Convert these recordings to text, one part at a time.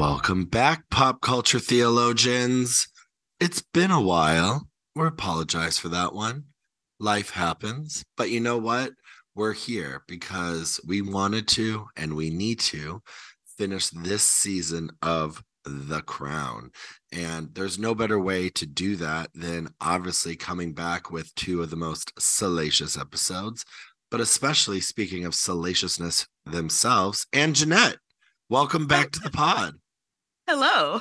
Welcome back, Pop! Culture Theologians. It's been a while. We apologize for that one. Life happens. But you know what? We're here because we wanted to and we need to finish this season of The Crown. And there's no better way to do that than obviously coming back with two of the most salacious episodes, but especially speaking of salaciousness themselves. Anjanette, welcome back to the pod. Hello.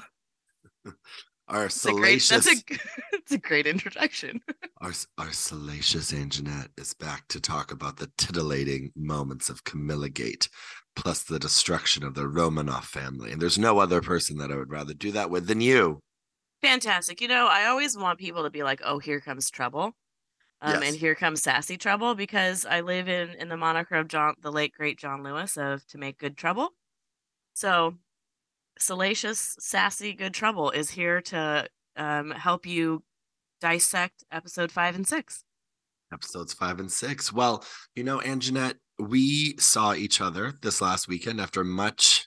Our salacious. That's a great introduction. Our salacious Anjanette is back to talk about the titillating moments of CamillaGate, plus the destruction of the Romanov family. And there's no other person that I would rather do that with than you. Fantastic. You know, I always want people to be like, oh, here comes trouble. Yes. And here comes sassy trouble, because I live in the moniker of the late, great John Lewis of To Make Good Trouble. So salacious, sassy, good trouble is here to help you dissect episode 5 and 6. Episodes 5 and 6. Well, you know, Anjanette, we saw each other this last weekend after much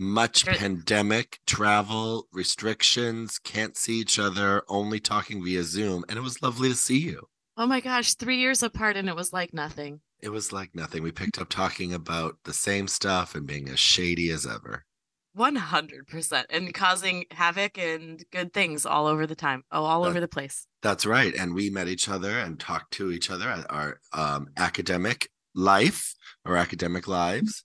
pandemic travel restrictions, can't see each other, only talking via Zoom. And it was lovely to see you. Oh my gosh, 3 years apart, and it was like nothing. It was like nothing. We picked up talking about the same stuff and being as shady as ever. 100%, and causing havoc and good things all over the time. Oh, all over the place. That's right. And we met each other and talked to each other at our academic life or academic lives.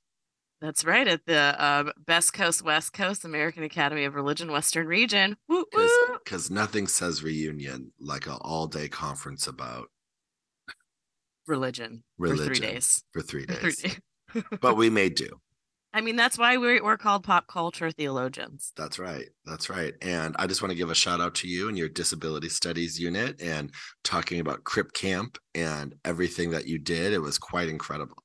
That's right. At the Best Coast West Coast American Academy of Religion Western Region. Because nothing says reunion like an all-day conference about religion. For three days. But we may do. I mean, that's why we're called Pop! Culture Theologians. That's right. That's right. And I just want to give a shout out to you and your disability studies unit and talking about Crip Camp and everything that you did. It was quite incredible.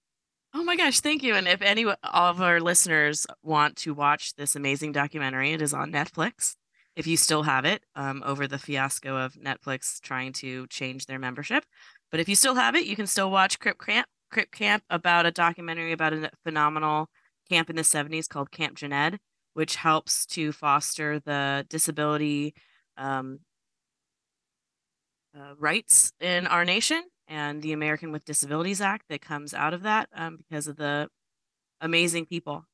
Oh my gosh. Thank you. And if any of our listeners want to watch this amazing documentary, it is on Netflix. If you still have it, over the fiasco of Netflix trying to change their membership. But if you still have it, you can still watch Crip Camp, about a documentary about a phenomenal camp in the 70s called Camp Jened, which helps to foster the disability rights in our nation, and the American with Disabilities Act that comes out of that because of the amazing people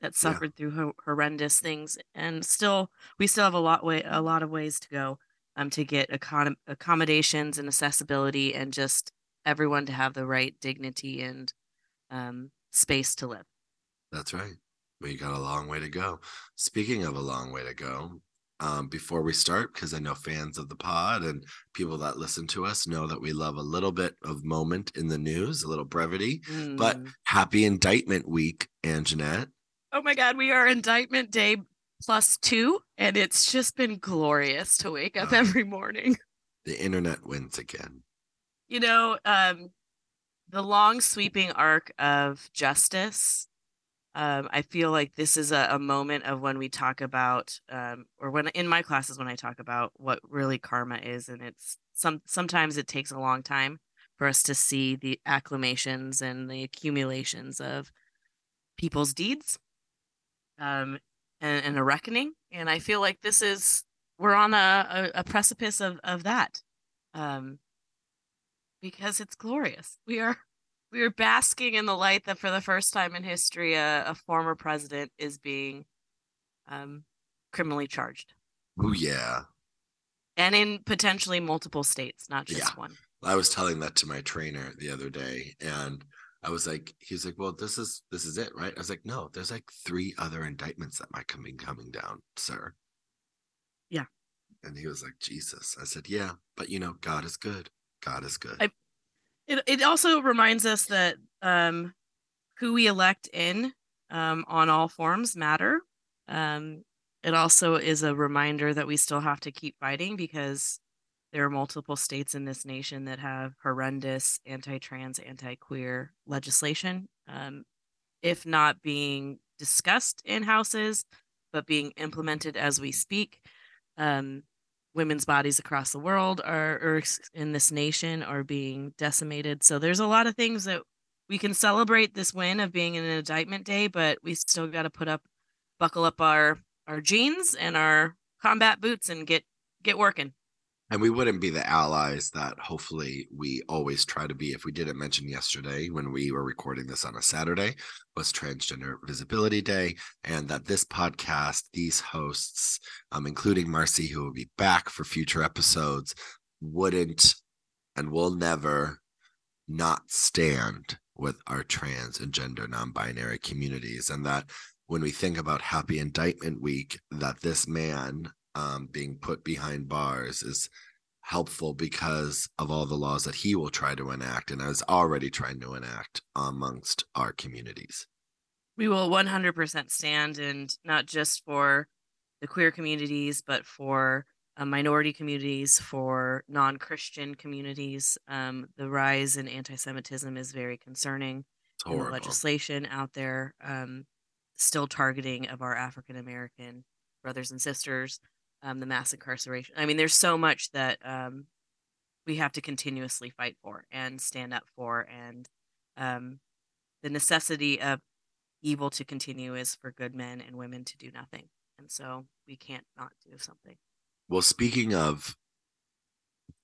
that suffered through horrendous things. And we still have a lot of ways to go to get accommodations and accessibility, and just everyone to have the right dignity and space to live. That's right. We got a long way to go. Speaking of a long way to go, before we start, because I know fans of the pod and people that listen to us know that we love a little bit of moment in the news, a little brevity, but happy indictment week, Anjanette. Oh my God, we are indictment day +2, and it's just been glorious to wake up every morning. The internet wins again. You know, the long sweeping arc of justice. I feel like this is a moment of when we talk about, or when in my classes, when I talk about what really karma is, and it's sometimes it takes a long time for us to see the acclamations and the accumulations of people's deeds, and a reckoning. And I feel like we're on a precipice of that, because it's glorious. We are basking in the light that for the first time in history, a former president is being criminally charged. Oh, yeah. And in potentially multiple states, not just one. I was telling that to my trainer the other day, and I was like, he's like, well, this is it, right? I was like, no, there's like 3 other indictments that might be coming down, sir. Yeah. And he was like, Jesus. I said, yeah, but you know, God is good. God is good. It also reminds us that who we elect in on all forms matter. It also is a reminder that we still have to keep fighting, because there are multiple states in this nation that have horrendous anti-trans, anti-queer legislation, if not being discussed in houses, but being implemented as we speak. Women's bodies across the world or in this nation are being decimated. So there's a lot of things that we can celebrate this win of being in an indictment day, but we still got to put up buckle up our jeans and our combat boots and get working. And we wouldn't be the allies that hopefully we always try to be. If we didn't mention yesterday when we were recording this on a Saturday was Transgender Visibility Day, and that this podcast, these hosts, including Marcy, who will be back for future episodes, wouldn't and will never not stand with our trans and gender non-binary communities. And that when we think about Happy Indictment Week, that this man being put behind bars is helpful because of all the laws that he will try to enact and is already trying to enact amongst our communities. We will 100% stand, and not just for the queer communities, but for minority communities, for non-Christian communities. The rise in anti-Semitism is very concerning. It's horrible. The legislation out there still targeting of our African-American brothers and sisters. The mass incarceration. I mean, there's so much that we have to continuously fight for and stand up for. And the necessity of evil to continue is for good men and women to do nothing. And so we can't not do something. Well, speaking of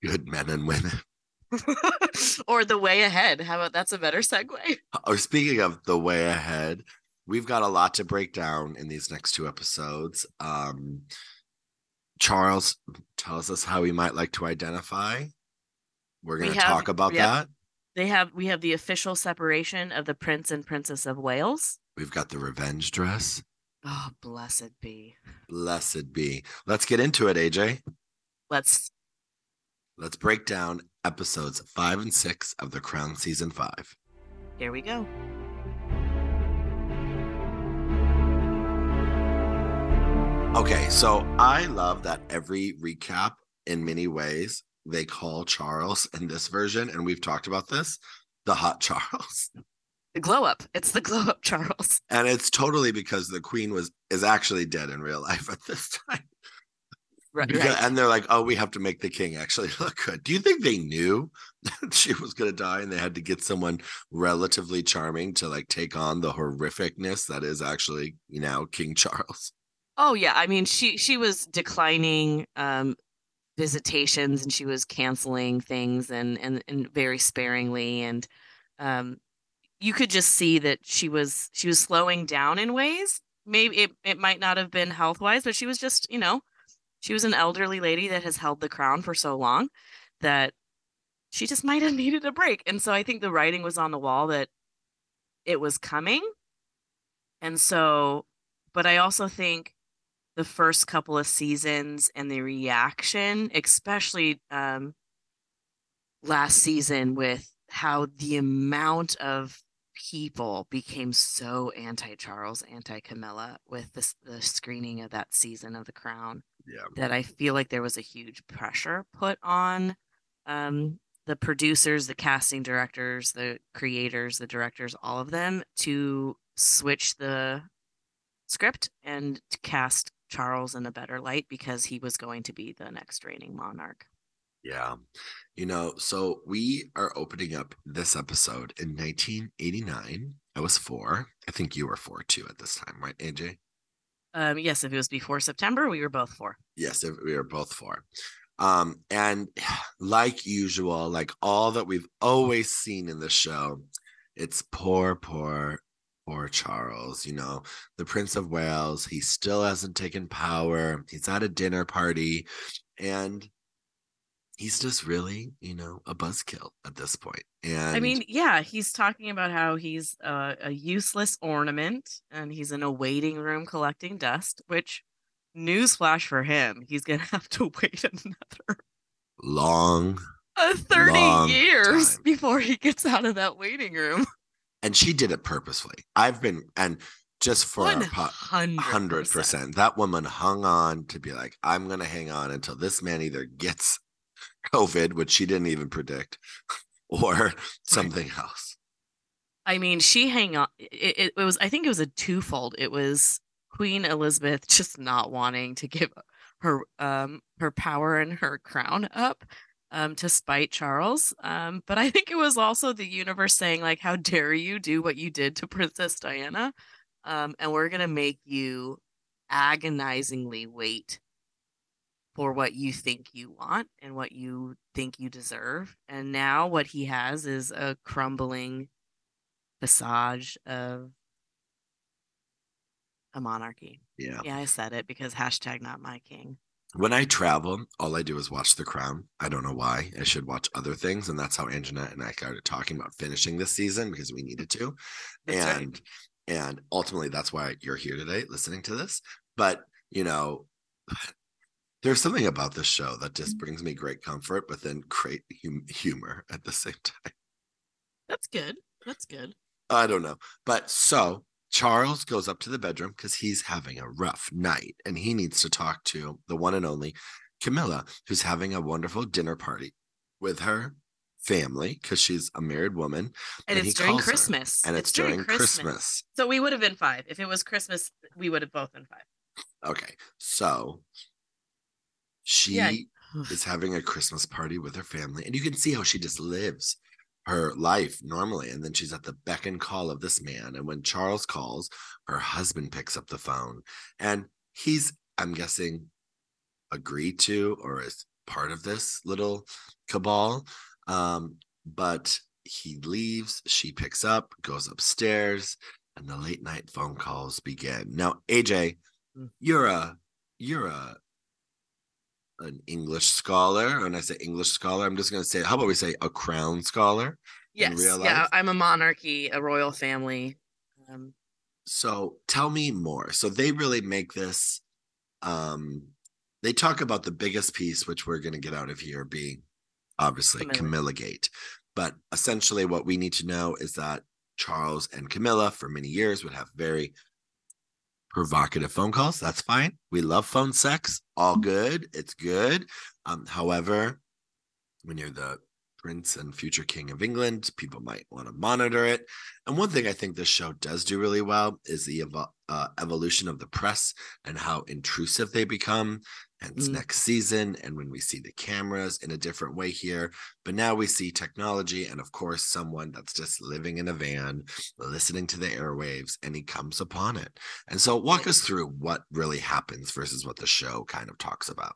good men and women. Or the way ahead. How about that's a better segue? Or speaking of the way ahead, we've got a lot to break down in these next two episodes. Charles tells us how we might like to identify. We're going to talk about that. We have the official separation of the Prince and Princess of Wales. We've got the revenge dress. Oh, blessed be. Blessed be. Let's get into it, AJ. Let's break down episodes 5 and 6 of The Crown Season 5. Here we go. Okay, so I love that every recap, in many ways, they call Charles in this version, and we've talked about this, the hot Charles. The glow up. It's the glow up Charles. And it's totally because the Queen is actually dead in real life at this time. Right, because, right. And they're like, oh, we have to make the king actually look good. Do you think they knew that she was going to die and they had to get someone relatively charming to like take on the horrificness that is actually, you know, King Charles? Oh, yeah. I mean, she was declining visitations, and she was canceling things and very sparingly. And you could just see that she was slowing down in ways. Maybe it might not have been health wise, but she was just, you know, she was an elderly lady that has held the crown for so long that she just might have needed a break. And so I think the writing was on the wall that it was coming. And so, but I also think the first couple of seasons and the reaction, especially last season, with how the amount of people became so anti-Charles, anti-Camilla with the screening of that season of The Crown, that I feel like there was a huge pressure put on the producers, the casting directors, the creators, the directors, all of them, to switch the script and cast Charles in a better light because he was going to be the next reigning monarch. Yeah. You know, so we are opening up this episode in 1989. I was 4. I think you were 4 too at this time, right, AJ? Yes. If it was before September, we were both 4. Yes, we were both 4. And like usual, like all that we've always seen in the show, it's poor Charles. You know, the Prince of Wales, he still hasn't taken power. He's at a dinner party, and he's just really, you know, a buzzkill at this point. And I mean, yeah, he's talking about how he's a useless ornament, and he's in a waiting room collecting dust, which, newsflash for him, he's going to have to wait another long 30 years before he gets out of that waiting room. And she did it purposefully. And just for 100%, that woman hung on to be like, I'm going to hang on until this man either gets COVID, which she didn't even predict, or something else. I mean, she hung on. It was, I think it was a twofold. It was Queen Elizabeth just not wanting to give her power and her crown up, to spite Charles. But I think it was also the universe saying, like, how dare you do what you did to Princess Diana? And we're going to make you agonizingly wait for what you think you want and what you think you deserve. And now what he has is a crumbling facade of a monarchy. Yeah. Yeah, I said it because hashtag not my king. When I travel, all I do is watch The Crown. I don't know why. I should watch other things. And that's how Anjanette and I started talking about finishing this season because we needed to. That's and right. And ultimately, that's why you're here today listening to this. But, you know, there's something about this show that just brings me great comfort, but then great humor at the same time. That's good. That's good. I don't know. But so Charles goes up to the bedroom because he's having a rough night and he needs to talk to the one and only Camilla, who's having a wonderful dinner party with her family because she's a married woman. And it's during Christmas. And it's during Christmas. So we would have been 5. If it was Christmas, we would have both been 5. Okay. So she is having a Christmas party with her family. And you can see how she just lives her life normally, and then she's at the beck and call of this man. And when Charles calls, her husband picks up the phone, and he's, I'm guessing, agreed to or is part of this little cabal, but he leaves. She picks up, goes upstairs, and the late night phone calls begin. Now, AJ, you're an English scholar, and I say English scholar, I'm just going to say, how about we say a crown scholar? Yes, yeah, I'm a monarchy, a royal family. So tell me more. So they really make this, they talk about the biggest piece, which we're going to get out of here, being obviously CamillaGate. But essentially what we need to know is that Charles and Camilla for many years would have very provocative phone calls. That's fine. We love phone sex. All good. It's good. However, when you're the prince and future king of England, people might want to monitor it. And one thing I think this show does do really well is the evolution of the press and how intrusive they become. And it's next season. And when we see the cameras in a different way here, but now we see technology. And of course, someone that's just living in a van, listening to the airwaves, and he comes upon it. And so walk us through what really happens versus what the show kind of talks about.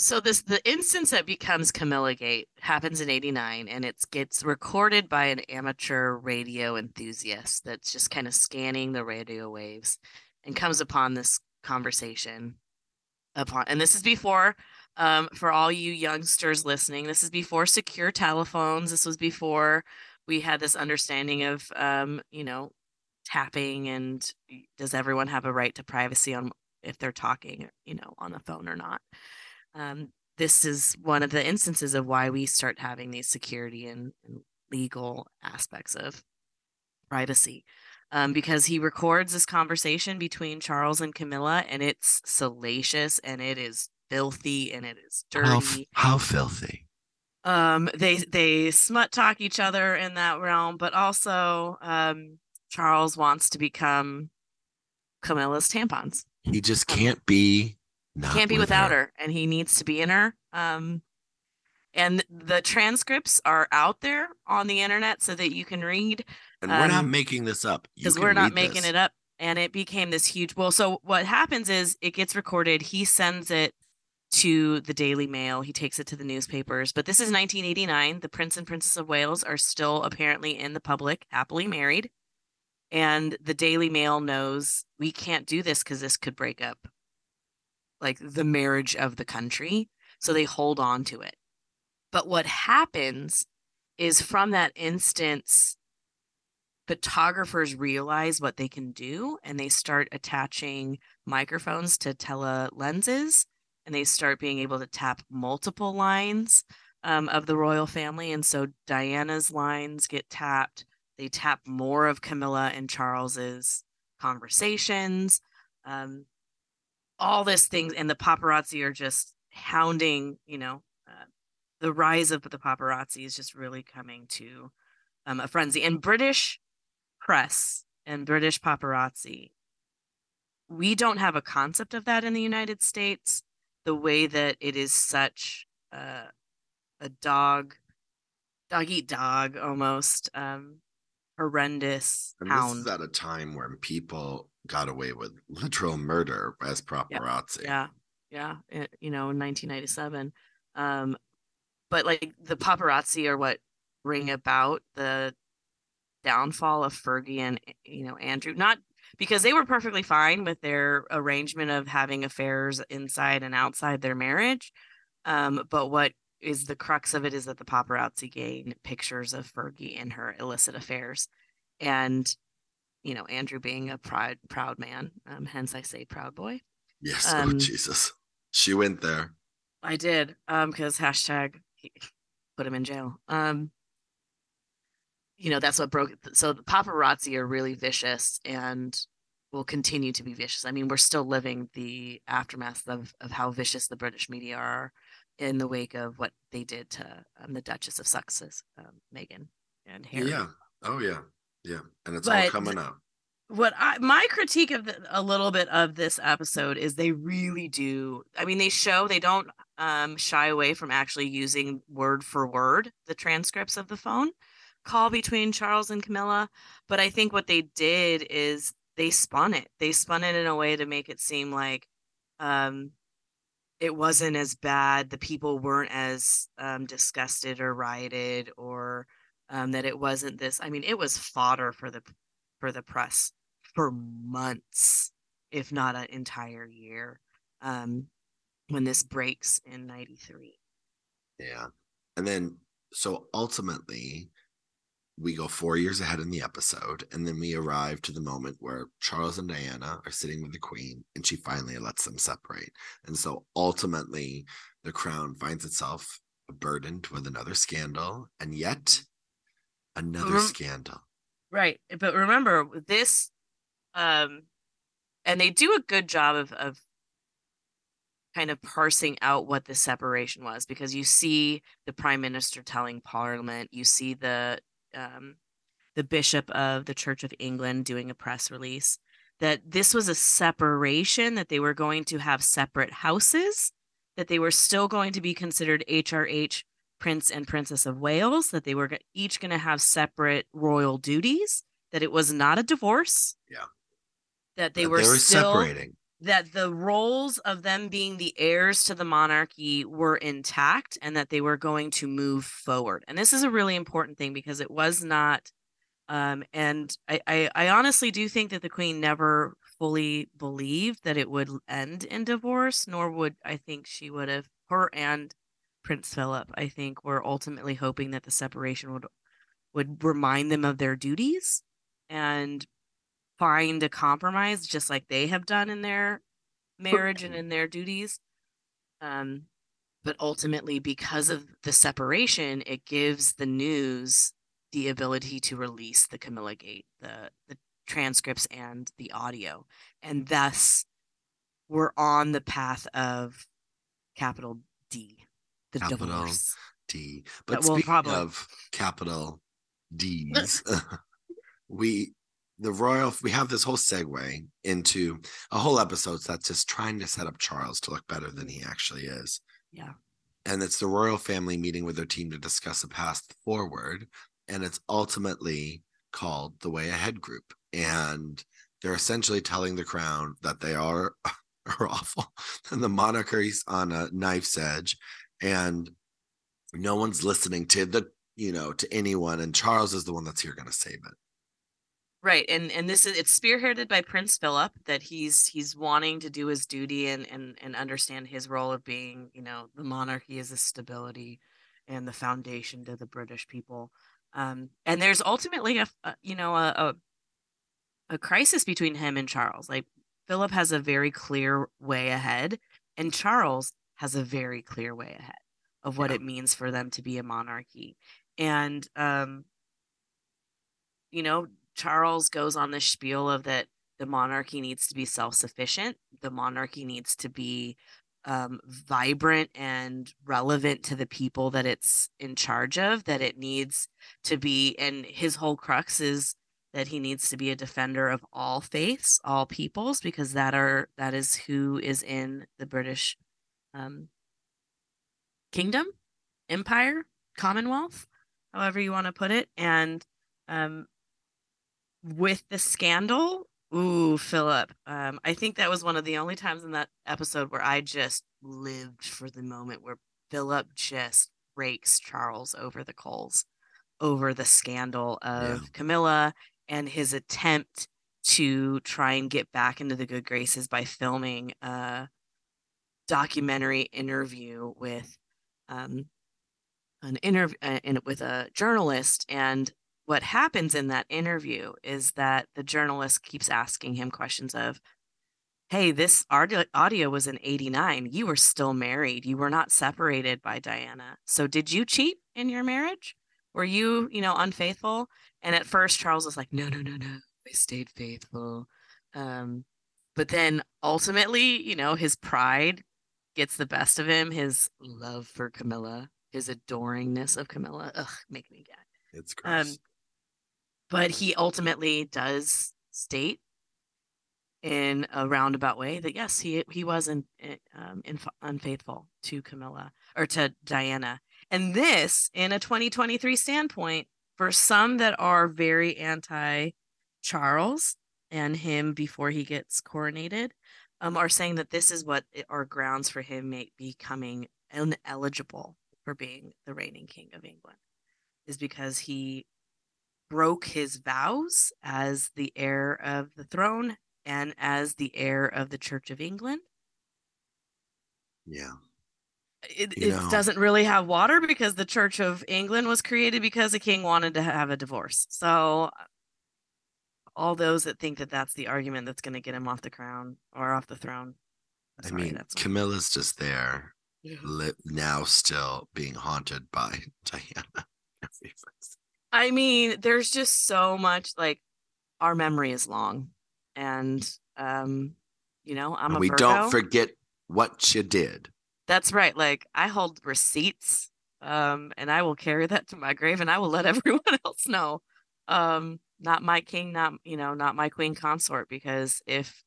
So the instance that becomes CamillaGate happens in 89, and it gets recorded by an amateur radio enthusiast that's just kind of scanning the radio waves and comes upon this conversation. And this is before, for all you youngsters listening, this is before secure telephones. This was before we had this understanding of, tapping and does everyone have a right to privacy on if they're talking, on a phone or not. This is one of the instances of why we start having these security and legal aspects of privacy. Because he records this conversation between Charles and Camilla, and it's salacious, and it is filthy, and it is dirty. How filthy? They smut talk each other in that realm, but also Charles wants to become Camilla's tampons. He just can't be without her, and he needs to be in her. And the transcripts are out there on the internet so that you can read. And we're not making this up. Because we're not making it up. And it became this huge. Well, so what happens is it gets recorded. He sends it to the Daily Mail. He takes it to the newspapers. But this is 1989. The Prince and Princess of Wales are still apparently in the public, happily married. And the Daily Mail knows we can't do this because this could break up like the marriage of the country. So they hold on to it. But what happens is from that instance, photographers realize what they can do, and they start attaching microphones to tele lenses, and they start being able to tap multiple lines of the royal family. And so Diana's lines get tapped. They tap more of Camilla and Charles's conversations, all this thing. And the paparazzi are just hounding, the rise of the paparazzi is just really coming to a frenzy. And British press and British paparazzi, we don't have a concept of that in the United States, the way that it is such a dog eat dog almost horrendous hound. This is at a time when people got away with literal murder as paparazzi. Yeah. You know, in 1997. But like the paparazzi are what bring about the downfall of Fergie and, you know, Andrew, not because they were perfectly fine with their arrangement of having affairs inside and outside their marriage. But what is the crux of it is that the paparazzi gain pictures of Fergie and her illicit affairs. And, you know, Andrew being a proud man, hence I say proud boy. Yes. Oh, Jesus. She went there. I did. Because hashtag put him in jail. You know, that's what broke. So the paparazzi are really vicious and will continue to be vicious. I mean, we're still living the aftermath of how vicious the British media are in the wake of what they did to the Duchess of Sussex's, Meghan and Harry. Yeah. Oh, yeah. Yeah. And it's all coming up. What my critique of a little bit of this episode is they really do. I mean, they don't shy away from actually using word for word the transcripts of the phone call between Charles and Camilla. But I think what they did is they spun it. They spun it in a way to make it seem like it wasn't as bad. The people weren't as disgusted or rioted, or that it wasn't this. I mean, it was fodder for the press for months, if not an entire year, when this breaks in 93. Yeah. And then, so ultimately, we go 4 years ahead in the episode, and then we arrive to the moment where Charles and Diana are sitting with the Queen, and she finally lets them separate. And so ultimately, the Crown finds itself burdened with another scandal, and yet another scandal. Right. But remember this, and they do a good job of kind of parsing out what the separation was, because you see the Prime Minister telling Parliament, you see the Bishop of the Church of England doing a press release that this was a separation, that they were going to have separate houses, that they were still going to be considered HRH Prince and Princess of Wales, that they were each going to have separate royal duties, that it was not a divorce. Yeah. That they were still separating. That the roles of them being the heirs to the monarchy were intact, and that they were going to move forward. And this is a really important thing, because it was not, and I honestly do think that the Queen never fully believed that it would end in divorce, nor would I think she would have, her and Prince Philip, I think, were ultimately hoping that the separation would remind them of their duties and find a compromise, just like they have done in their marriage and in their duties. But ultimately, because of the separation, it gives the news the ability to release the CamillaGate, the transcripts and the audio. And thus, we're on the path of capital D, the capital divorce. D. But speaking of capital D's, we have this whole segue into a whole episode that's just trying to set up Charles to look better than he actually is. Yeah. And it's the royal family meeting with their team to discuss a path forward. And it's ultimately called the Way Ahead Group. And they're essentially telling the Crown that they are awful. And the monarchy's on a knife's edge. And no one's listening to to anyone. And Charles is the one that's here going to save it. Right. And this is, it's spearheaded by Prince Philip, that he's wanting to do his duty and understand his role of being, you know, the monarchy is the stability and the foundation to the British people. And there's ultimately a crisis between him and Charles. Like, Philip has a very clear way ahead, and Charles has a very clear way ahead of what it means for them to be a monarchy. And, you know, Charles goes on this spiel of that the monarchy needs to be self-sufficient. The monarchy needs to be vibrant and relevant to the people that it's in charge of, that it needs to be. And his whole crux is that he needs to be a defender of all faiths, all peoples, because that is who is in the British kingdom, empire, commonwealth, however you want to put it. And with the scandal, ooh, Philip, I think that was one of the only times in that episode where I just lived for the moment where Philip just rakes Charles over the coals, over the scandal of Camilla and his attempt to try and get back into the good graces by filming a documentary interview with with a journalist. And what happens in that interview is that the journalist keeps asking him questions of, hey, this audio was in 1989. You were still married. You were not separated by Diana. So did you cheat in your marriage? Were you, unfaithful? And at first Charles was like, no. I stayed faithful. But then ultimately, his pride gets the best of him. His love for Camilla, his adoringness of Camilla. Ugh, make me gag. It's gross. But he ultimately does state in a roundabout way that yes, he was unfaithful to Camilla or to Diana. And this, in a 2023 standpoint, for some that are very anti-Charles and him before he gets coronated, are saying that this is what are grounds for him becoming ineligible for being the reigning king of England, is because he broke his vows as the heir of the throne and as the heir of the Church of England. Yeah. It doesn't really have water because the Church of England was created because a king wanted to have a divorce. So all those that think that that's the argument that's going to get him off the crown or off the throne. Camilla's just there now still being haunted by Diana. There's just so much, our memory is long. And, we Virgo. Don't forget what you did. That's right. I hold receipts, and I will carry that to my grave, and I will let everyone else know. Not my king, not my queen consort, because if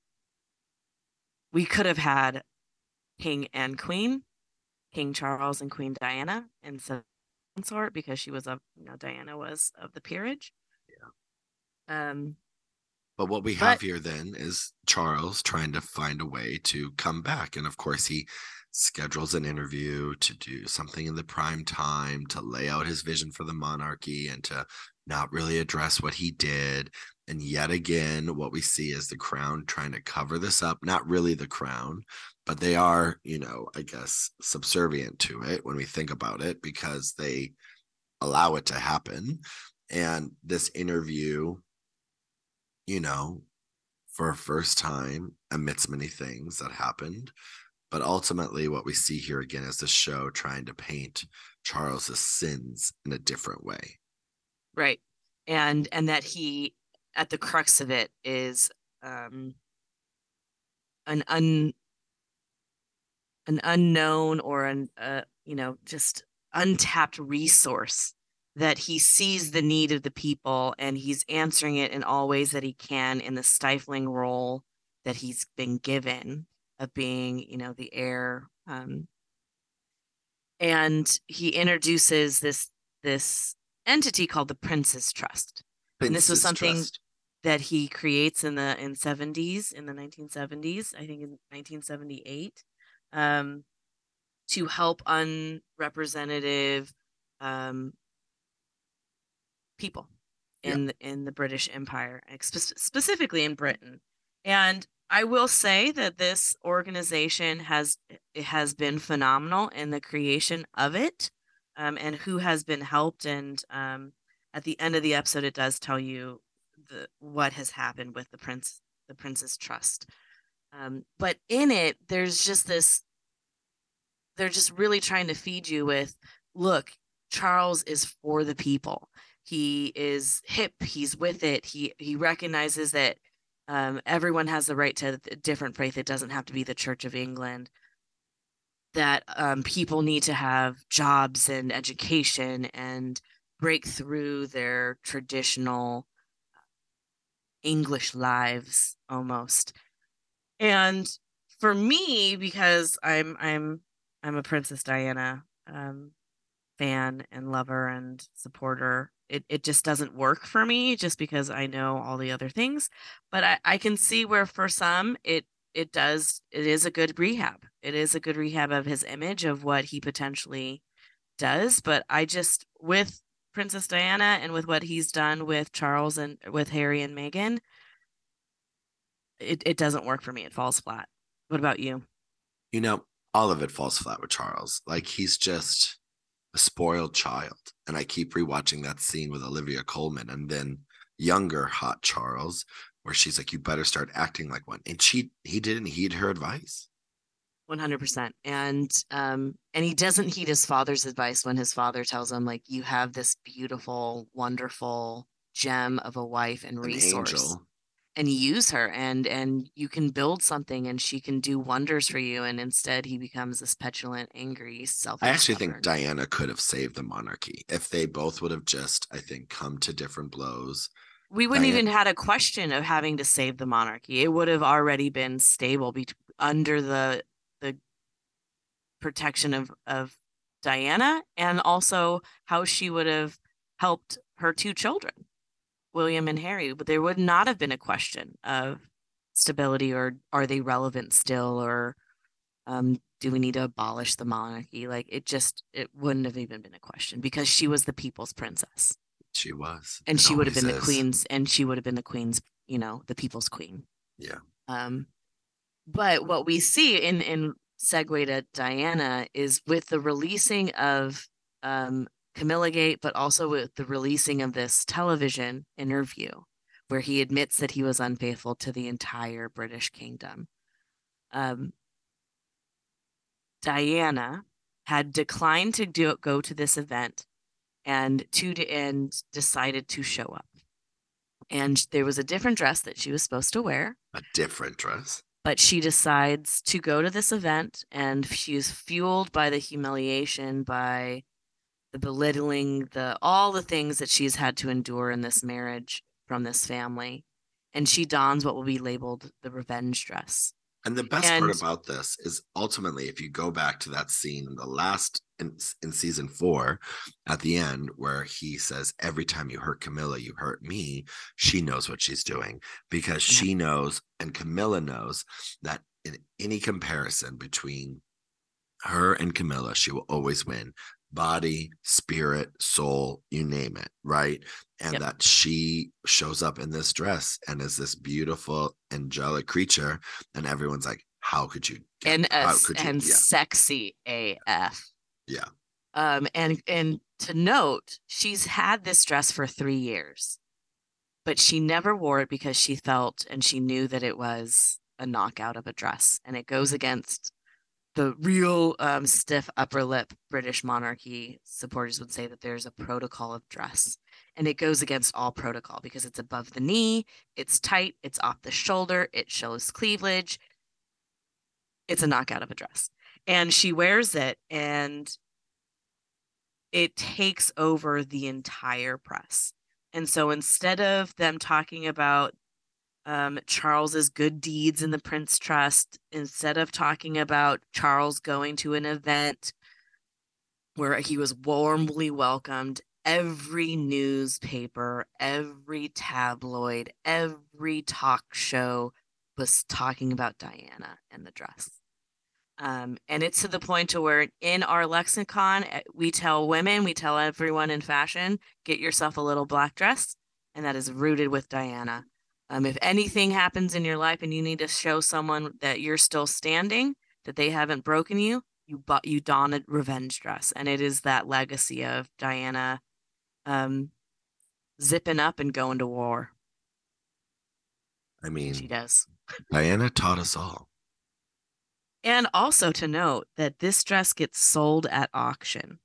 we could have had king and queen, King Charles and Queen Diana, and so consort, because she was of, Diana was of the peerage. Yeah. But what we have here then is Charles trying to find a way to come back. And of course, he schedules an interview to do something in the prime time to lay out his vision for the monarchy and to not really address what he did. And yet again, what we see is the crown trying to cover this up. Not really the crown, but they are, I guess, subservient to it when we think about it, because they allow it to happen. And this interview, for a first time amidst many things that happened. But ultimately what we see here again is the show trying to paint Charles's sins in a different way. Right. And that he, at the crux of it, is an unknown or just untapped resource that he sees the need of the people, and he's answering it in all ways that he can in the stifling role that he's been given of being, the heir. And he introduces this entity called the Prince's Trust. And this was something that he creates in the 1970s, I think in 1978, to help unrepresentative people in the British Empire, specifically in Britain. And I will say that this organization has been phenomenal in the creation of it, and who has been helped. And at the end of the episode, it does tell you what has happened with the Prince's Trust. But in it, there's just this. They're just really trying to feed you with, look, Charles is for the people. He is hip. He's with it. He recognizes that everyone has the right to a different faith. It doesn't have to be the Church of England. That people need to have jobs and education and break through their traditional English lives almost. And for me, because I'm a Princess Diana fan and lover and supporter, it just doesn't work for me just because I know all the other things. But I can see where for some it does. It is a good rehab. It is a good rehab of his image, of what he potentially does. But I just, with Princess Diana and with what he's done with Charles and with Harry and Meghan, it doesn't work for me. It falls flat. What about you? You know, all of it falls flat with Charles. Like, he's just a spoiled child. And I keep rewatching that scene with Olivia Colman and then younger hot Charles, where she's like, you better start acting like one. And he didn't heed her advice. 100%. And he doesn't heed his father's advice when his father tells him, like, you have this beautiful, wonderful gem of a wife and resource. An angel. And use her, and you can build something, and she can do wonders for you. And instead, he becomes this petulant, angry, selfish. I actually think Diana could have saved the monarchy if they both would have just, I think, come to different blows. We wouldn't even had a question of having to save the monarchy. It would have already been stable under the protection of Diana, and also how she would have helped her two children, William and Harry. But there would not have been a question of stability, or are they relevant still, or do we need to abolish the monarchy? Like, it wouldn't have even been a question, because she was the people's princess. She was, and she would have been the queen's, and she would have been the queen's, you know, the people's queen. Yeah. But what we see in segue to Diana is with the releasing of CamillaGate, but also with the releasing of this television interview where he admits that he was unfaithful to the entire British kingdom. Diana had declined to go to this event and decided to show up. And there was a different dress that she was supposed to wear. A different dress? But she decides to go to this event, and she is fueled by the humiliation, by the belittling, all the things that she's had to endure in this marriage from this family. And she dons what will be labeled the revenge dress. And the best part about this is, ultimately, if you go back to that scene in the last, in season 4, at the end, where he says, every time you hurt Camilla, you hurt me, she knows what she's doing, because she knows, and Camilla knows, that in any comparison between her and Camilla, she will always win. Body, spirit, soul, you name it, right? And that she shows up in this dress and is this beautiful angelic creature, and everyone's like, how could you? Sexy AF. Yeah. And to note, she's had this dress for 3 years, but she never wore it because she felt, and she knew, that it was a knockout of a dress, and it goes against the real stiff upper lip. British monarchy supporters would say that there's a protocol of dress, and it goes against all protocol because it's above the knee, it's tight, it's off the shoulder, it shows cleavage. It's a knockout of a dress. And she wears it, and it takes over the entire press. And so instead of them talking about Charles's good deeds in the Prince Trust, instead of talking about Charles going to an event where he was warmly welcomed, every newspaper, every tabloid, every talk show was talking about Diana and the dress. And it's to the point to where in our lexicon, we tell everyone in fashion, get yourself a little black dress, and that is rooted with Diana. If anything happens in your life and you need to show someone that you're still standing, that they haven't broken you, you don a revenge dress. And it is that legacy of Diana zipping up and going to war. I mean, she does. Diana taught us all. And also to note that this dress gets sold at auction.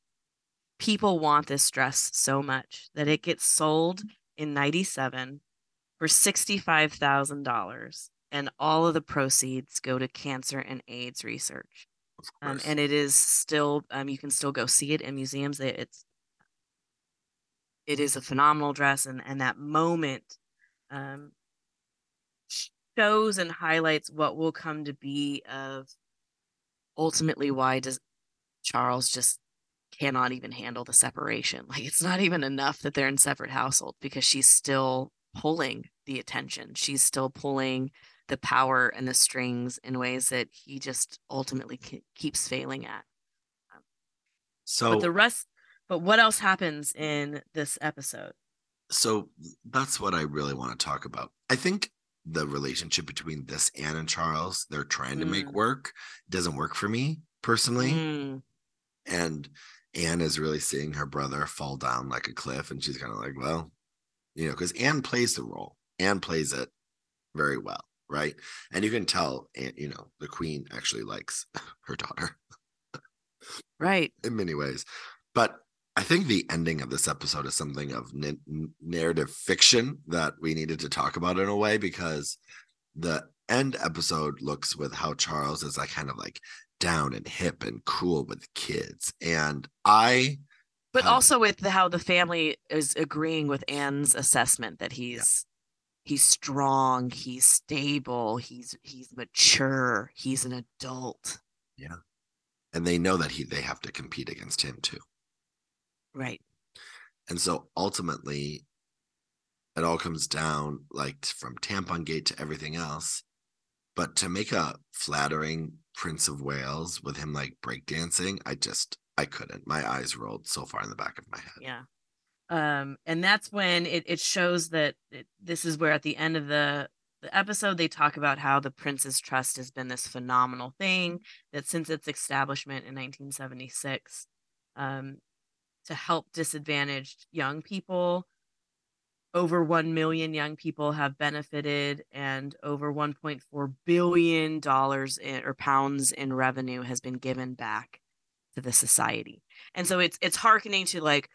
People want this dress so much that it gets sold in 1997. For $65,000, and all of the proceeds go to cancer and AIDS research. And it is still, you can still go see it in museums. It is a phenomenal dress, and that moment shows and highlights what will come to be of ultimately why does Charles just cannot even handle the separation. Like, it's not even enough that they're in separate households, because she's still pulling the attention. She's still pulling the power and the strings in ways that he just ultimately keeps failing at. But what else happens in this episode? So that's what I really want to talk about. I think the relationship between this Anne and Charles, they're trying to make work, doesn't work for me personally. And Anne is really seeing her brother fall down like a cliff, and she's kind of like, well, you know, because Anne plays the role. Anne plays it very well, right? And you can tell, you know, the Queen actually likes her daughter. Right. In many ways. But I think the ending of this episode is something of narrative fiction that we needed to talk about in a way, because the end episode looks with how Charles is like kind of like down and hip and cool with the kids. But also with how the family is agreeing with Anne's assessment that he's strong, he's stable, he's mature, he's an adult. Yeah. And they know that they have to compete against him too. Right. And so ultimately it all comes down, like, from Tampongate to everything else. But to make a flattering Prince of Wales with him like breakdancing, I couldn't. My eyes rolled so far in the back of my head. Yeah. And that's when it shows that this is where, at the end of the episode, they talk about how the Prince's Trust has been this phenomenal thing that since its establishment in 1976, to help disadvantaged young people, over 1 million young people have benefited, and over $1.4 billion or pounds in revenue has been given back to the society. And so it's hearkening to, like,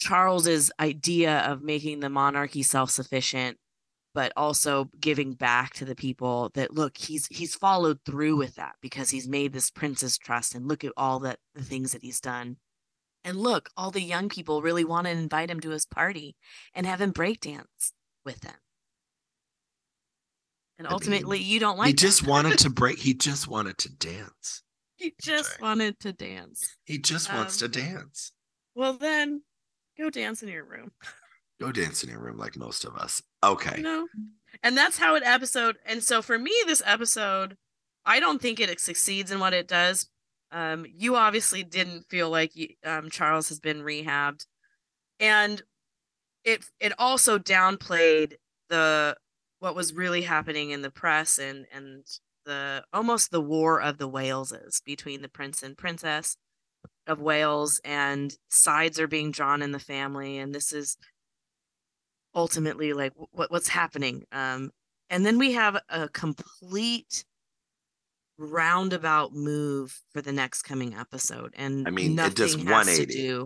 Charles's idea of making the monarchy self-sufficient, but also giving back to the people, that, look, he's followed through with that because he's made this Prince's Trust, and look at all the things that he's done. And look, all the young people really want to invite him to his party and have him breakdance with them. And ultimately, you don't like. He just wanted to break. He just wanted to dance. He just wanted to dance. He just wants to dance. Well, then go dance in your room. Go dance in your room like most of us. Okay. You know? And that's how an episode. And so for me, this episode, I don't think it succeeds in what it does. You obviously didn't feel like Charles has been rehabbed, and it also downplayed what was really happening in the press and almost the war of the Waleses between the Prince and Princess of Wales, and sides are being drawn in the family, and this is ultimately like what's happening. And then we have a complete roundabout move for the next coming episode, and I mean, it does 180.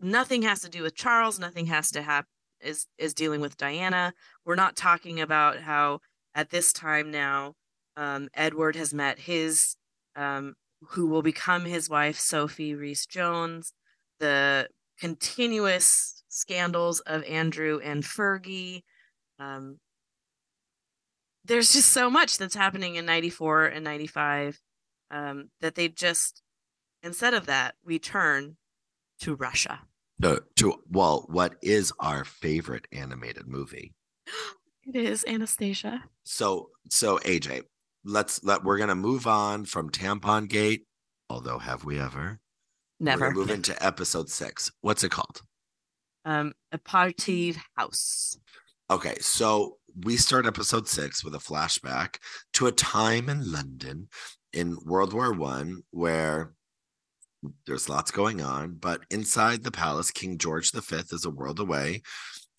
Nothing has to do with Charles. Nothing has to happen is dealing with Diana. We're not talking about how at this time now, Edward has met his who will become his wife, Sophie Rhys-Jones. The continuous scandals of Andrew and Fergie. There's just so much that's happening in 94 and 95 that they just, instead of that, we turn to Russia. What is our favorite animated movie? It is Anastasia. So AJ, we're going to move on from Tampongate, although have we ever? Never. We're going to move into episode 6. What's it called? A Party House. Okay, so we start episode 6 with a flashback to a time in London in World War I where there's lots going on, but inside the palace, King George V is a world away,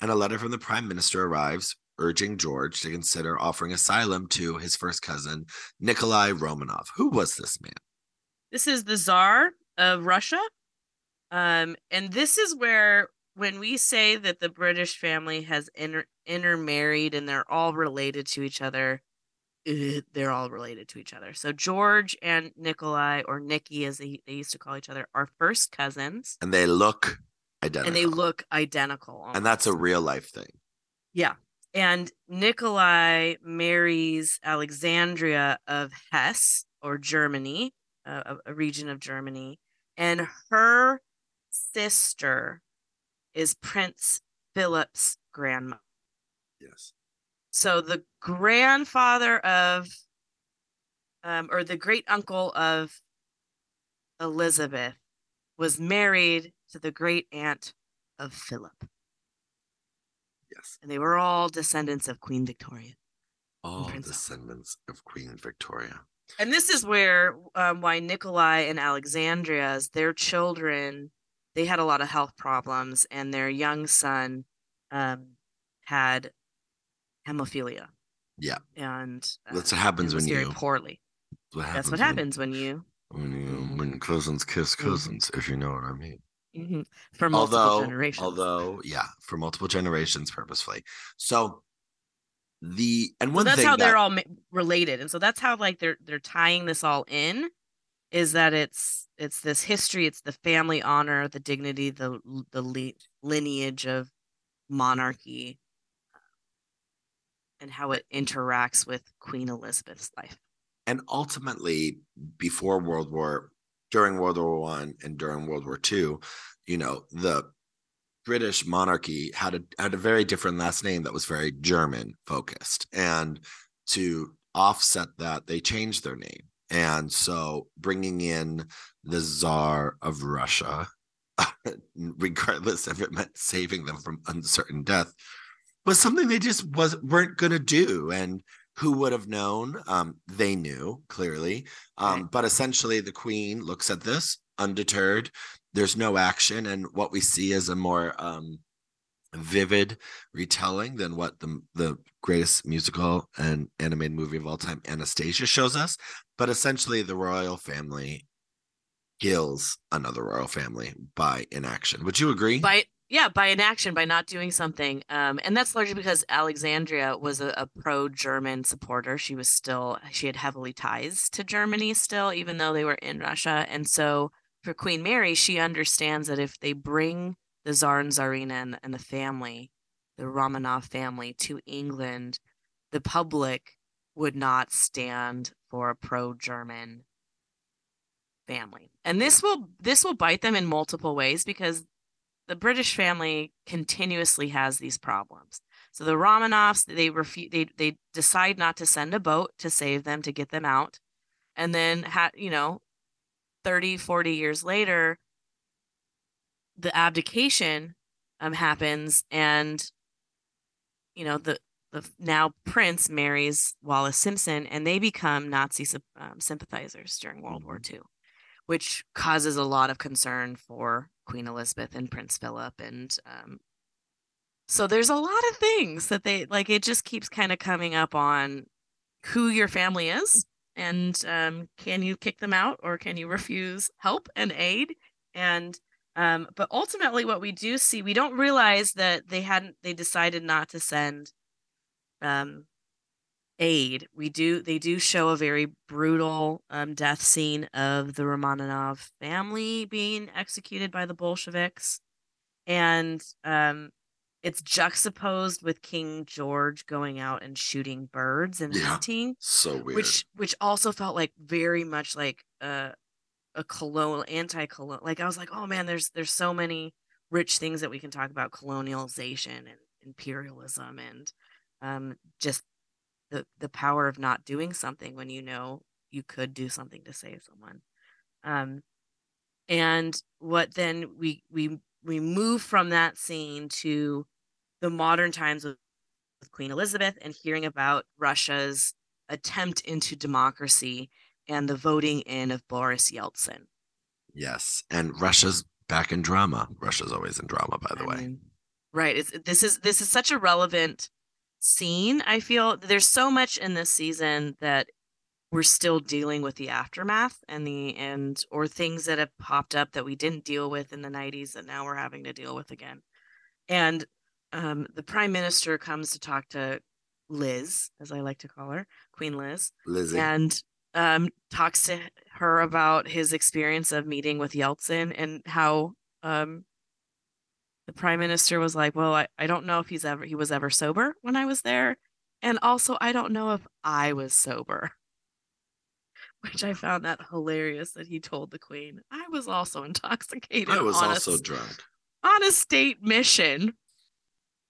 and a letter from the Prime Minister arrives urging George to consider offering asylum to his first cousin, Nikolai Romanov. Who was this man? This is the Tsar of Russia, and this is where, when we say that the British family has intermarried and they're all related to each other, they're all related to each other. So George and Nikolai, or Nikki as they used to call each other, are first cousins. And they look identical. Almost. And that's a real life thing. Yeah. And Nikolai marries Alexandria of Hesse, or Germany, a region of Germany. and her sister is Prince Philip's grandma. Yes. So the grandfather of, or the great uncle of Elizabeth was married to the great aunt of Philip. Yes. And they were all descendants of Queen Victoria. All descendants of Queen Victoria. And this is where why Nikolai and Alexandria's, their children, they had a lot of health problems, and their young son had hemophilia. Yeah. And that's what happens when you poorly. That's what happens when cousins kiss cousins, if you know what I mean. Mm-hmm. For multiple generations. Although, yeah, for multiple generations purposefully. So that's how they're all related, and so that's how like they're tying this all in, is that it's this history, it's the family honor, the dignity, the lineage of monarchy, and how it interacts with Queen Elizabeth's life. And ultimately, during World War I and during World War II, you know, the British monarchy had a very different last name that was very German focused, and to offset that, they changed their name, and so bringing in the Tsar of Russia, regardless if it meant saving them from uncertain death, was something they just weren't going to do. And who would have known? They knew clearly, right. But essentially, the Queen looks at this undeterred. There's no action, and what we see is a more vivid retelling than what the greatest musical and animated movie of all time, Anastasia, shows us. But essentially, the royal family kills another royal family by inaction. Would you agree? By inaction, by not doing something. And that's largely because Alexandria was a pro-German supporter. She had heavily ties to Germany still, even though they were in Russia. And so for Queen Mary, she understands that if they bring the Tsar and Tsarina and the family, the Romanov family, to England, the public would not stand for a pro-German family. And this will bite them in multiple ways, because the British family continuously has these problems. So the Romanovs, they decide not to send a boat to save them, to get them out, and then 30, 40 years later, the abdication happens, and the now prince marries Wallis Simpson, and they become Nazi sympathizers during World War II, which causes a lot of concern for Queen Elizabeth and Prince Philip, and so there's a lot of things that they like. It just keeps kind of coming up on who your family is. And can you kick them out, or can you refuse help and aid? And but ultimately, what we do see, we don't realize that they decided not to send aid. They do show a very brutal death scene of the Romanov family being executed by the Bolsheviks, and it's juxtaposed with King George going out and shooting birds and hunting. So weird. Which also felt like very much like a colonial, anti-colonial. Like I was like, oh man, there's so many rich things that we can talk about: colonialization and imperialism, and just the power of not doing something when you know you could do something to save someone. And what then we move from that scene to the modern times with Queen Elizabeth, and hearing about Russia's attempt into democracy and the voting in of Boris Yeltsin. Yes, and Russia's back in drama. Russia's always in drama, by the way. Right. This is such a relevant scene. I feel there's so much in this season that we're still dealing with the aftermath or things that have popped up that we didn't deal with in the 90s that now we're having to deal with again. And the prime minister comes to talk to Liz, as I like to call her, Queen Liz, Lizzie. And talks to her about his experience of meeting with Yeltsin, and how the prime minister was like, well, I don't know if he was ever sober when I was there. And also, I don't know if I was sober. which I found that hilarious that he told the Queen, I was also intoxicated. I was also drunk. On a state mission.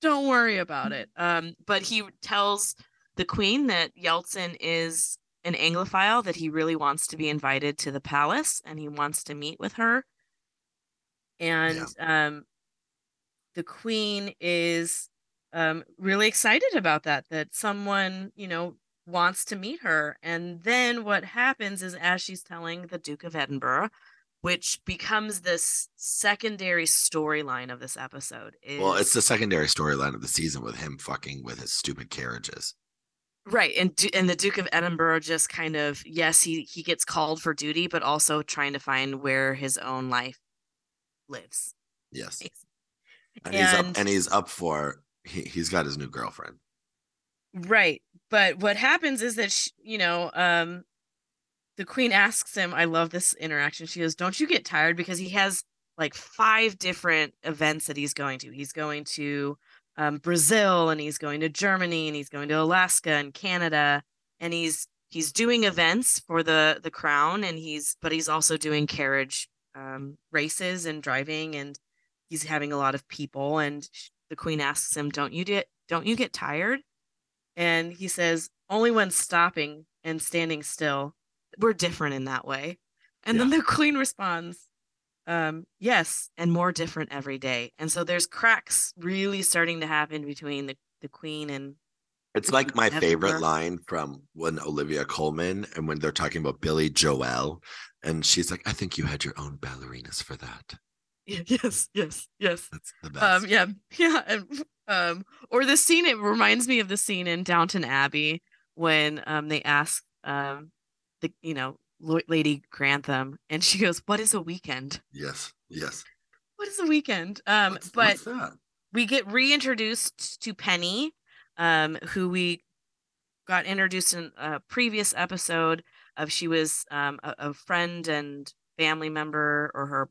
Don't worry about it. But he tells the Queen that Yeltsin is an Anglophile, that he really wants to be invited to the palace and he wants to meet with her. And the Queen is really excited about that someone, wants to meet her. And then what happens is, as she's telling the Duke of Edinburgh, which becomes this secondary storyline of this episode. Well, it's the secondary storyline of the season with him fucking with his stupid carriages. Right. And the Duke of Edinburgh just kind of, yes, he gets called for duty, but also trying to find where his own life lives. Yes. He's got his new girlfriend. Right. But what happens is that, the Queen asks him, I love this interaction. She goes, don't you get tired? Because he has like 5 different events that he's going to. He's going to Brazil, and he's going to Germany, and he's going to Alaska and Canada. And he's doing events for the Crown, and he's also doing carriage races and driving, and he's having a lot of people. And the Queen asks him, don't you get tired? And he says, only when stopping and standing still. We're different in that way. And then the Queen responds, yes, and more different every day. And so there's cracks really starting to happen between the Queen and... It's like my favorite line from when Olivia Colman, and when they're talking about Billy Joel, and she's like, I think you had your own ballerinas for that. Yes. That's the best. Or the scene, it reminds me of the scene in Downton Abbey when they ask... Lady Grantham, and she goes, what is a weekend? Yes. What is a weekend? But we get reintroduced to Penny, who we got introduced in a previous episode of. She was a friend and family member, or her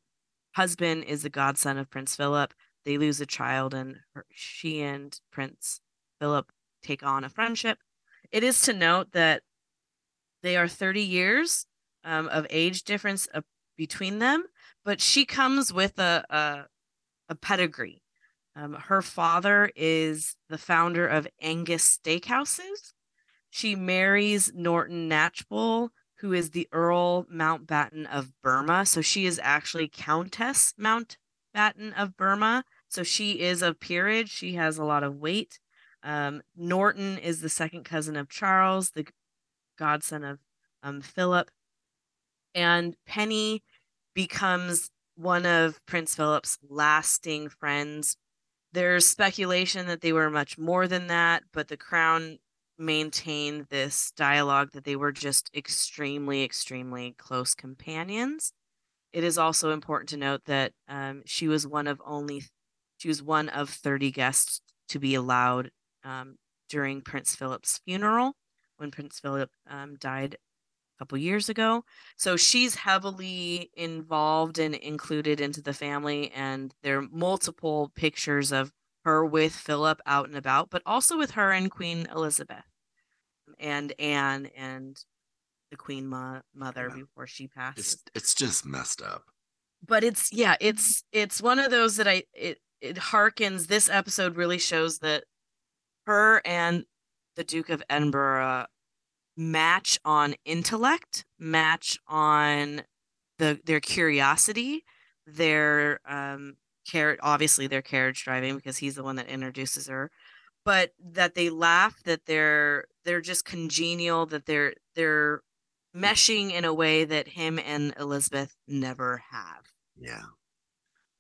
husband is the godson of Prince Philip. They lose a child, and she and Prince Philip take on a friendship. It is to note that they are 30 years of age difference between them, but she comes with a pedigree. Her father is the founder of Angus Steakhouses. She marries Norton Knatchbull, who is the Earl Mountbatten of Burma. So she is actually Countess Mountbatten of Burma. So she is of peerage. She has a lot of weight. Norton is the second cousin of Charles, the godson of Philip, and Penny becomes one of Prince Philip's lasting friends. There's speculation that they were much more than that, but the Crown maintained this dialogue that they were just extremely, extremely close companions. It is also important to note that she was one of 30 guests to be allowed during Prince Philip's funeral, when Prince Philip died a couple years ago. So she's heavily involved and included into the family. And there are multiple pictures of her with Philip out and about, but also with her and Queen Elizabeth and Anne and the Queen mother before she passed. It's just messed up. But it's one of those that it harkens. This episode really shows that her and the Duke of Edinburgh match on intellect, match on their curiosity, their obviously their carriage driving, because he's the one that introduces her, but that they laugh, that they're just congenial, that they're meshing in a way that him and Elizabeth never have. Yeah.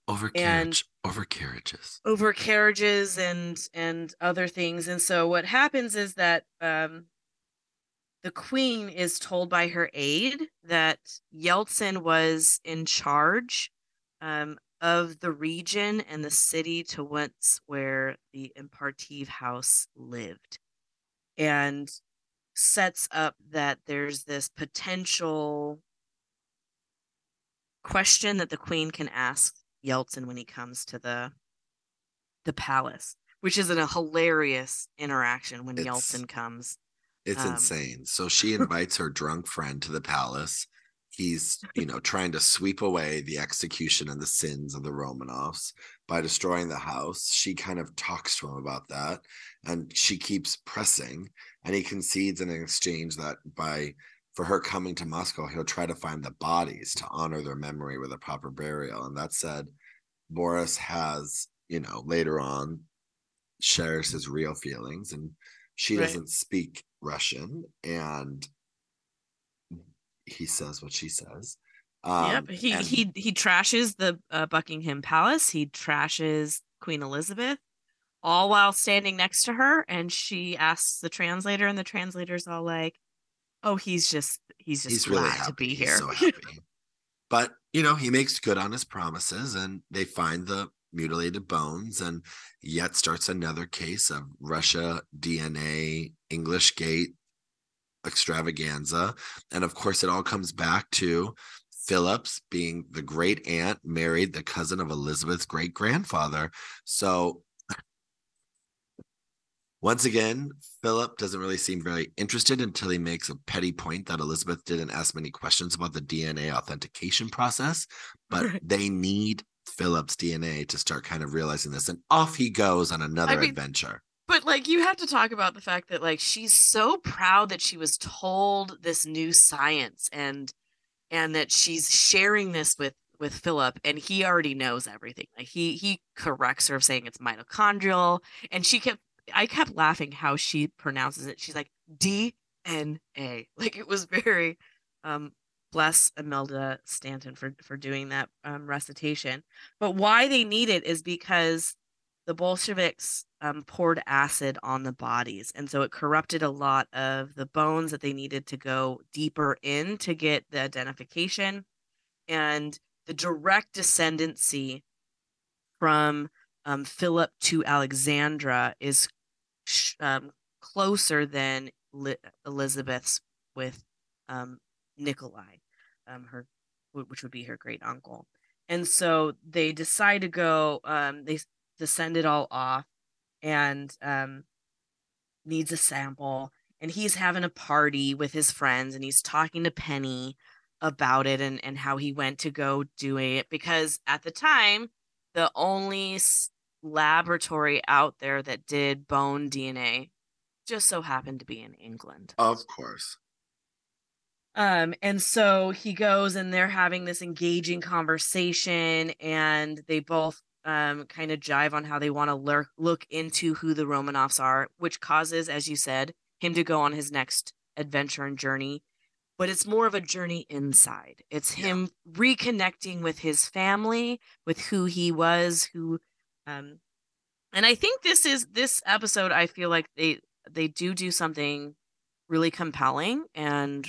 Over carriages and other things. And so what happens is that the Queen is told by her aide that Yeltsin was in charge of the region and the city to once where the Impartiv house lived, and sets up that there's this potential question that the Queen can ask Yeltsin when he comes to the palace, which is a hilarious interaction when Yeltsin comes It's insane. So she invites her drunk friend to the palace. He's, trying to sweep away the execution and the sins of the Romanovs by destroying the house. She kind of talks to him about that, and she keeps pressing, and he concedes in exchange that for her coming to Moscow, he'll try to find the bodies to honor their memory with a proper burial. And that said, Boris has, later on, shares his real feelings, and she doesn't speak Russian, and he says what she says. He trashes the Buckingham Palace. He trashes Queen Elizabeth, all while standing next to her. And she asks the translator, and the translator's all like, "Oh, he's glad really to be here." He's so happy. But he makes good on his promises, and they find the mutilated bones, and yet starts another case of Russia DNA English Gate extravaganza. And of course, it all comes back to Philip's being the great aunt married the cousin of Elizabeth's great grandfather. So once again, Philip doesn't really seem very interested until he makes a petty point that Elizabeth didn't ask many questions about the DNA authentication process, but they need Philip's DNA to start kind of realizing this, and off he goes on another adventure. But you have to talk about the fact that she's so proud that she was told this new science, and that she's sharing this with Philip, and he already knows everything. He corrects her, saying it's mitochondrial, and I kept laughing how she pronounces it. She's like DNA. It was very bless Imelda Stanton for doing that recitation. But why they need it is because the Bolsheviks poured acid on the bodies, and so it corrupted a lot of the bones that they needed to go deeper in to get the identification. And the direct descendancy from Philip to Alexandra is closer than Elizabeth's with Nikolai, her, which would be her great uncle. And so they decide to go, they send it all off, and needs a sample, and he's having a party with his friends, and he's talking to Penny about it, and how he went to go do it, because at the time the only laboratory out there that did bone DNA just so happened to be in England, of course. And so he goes, and they're having this engaging conversation, and they both kind of jive on how they want to look into who the Romanovs are, which causes, as you said, him to go on his next adventure and journey. But it's more of a journey inside. It's him reconnecting with his family, with who he was, and I think this episode, I feel like they do something really compelling and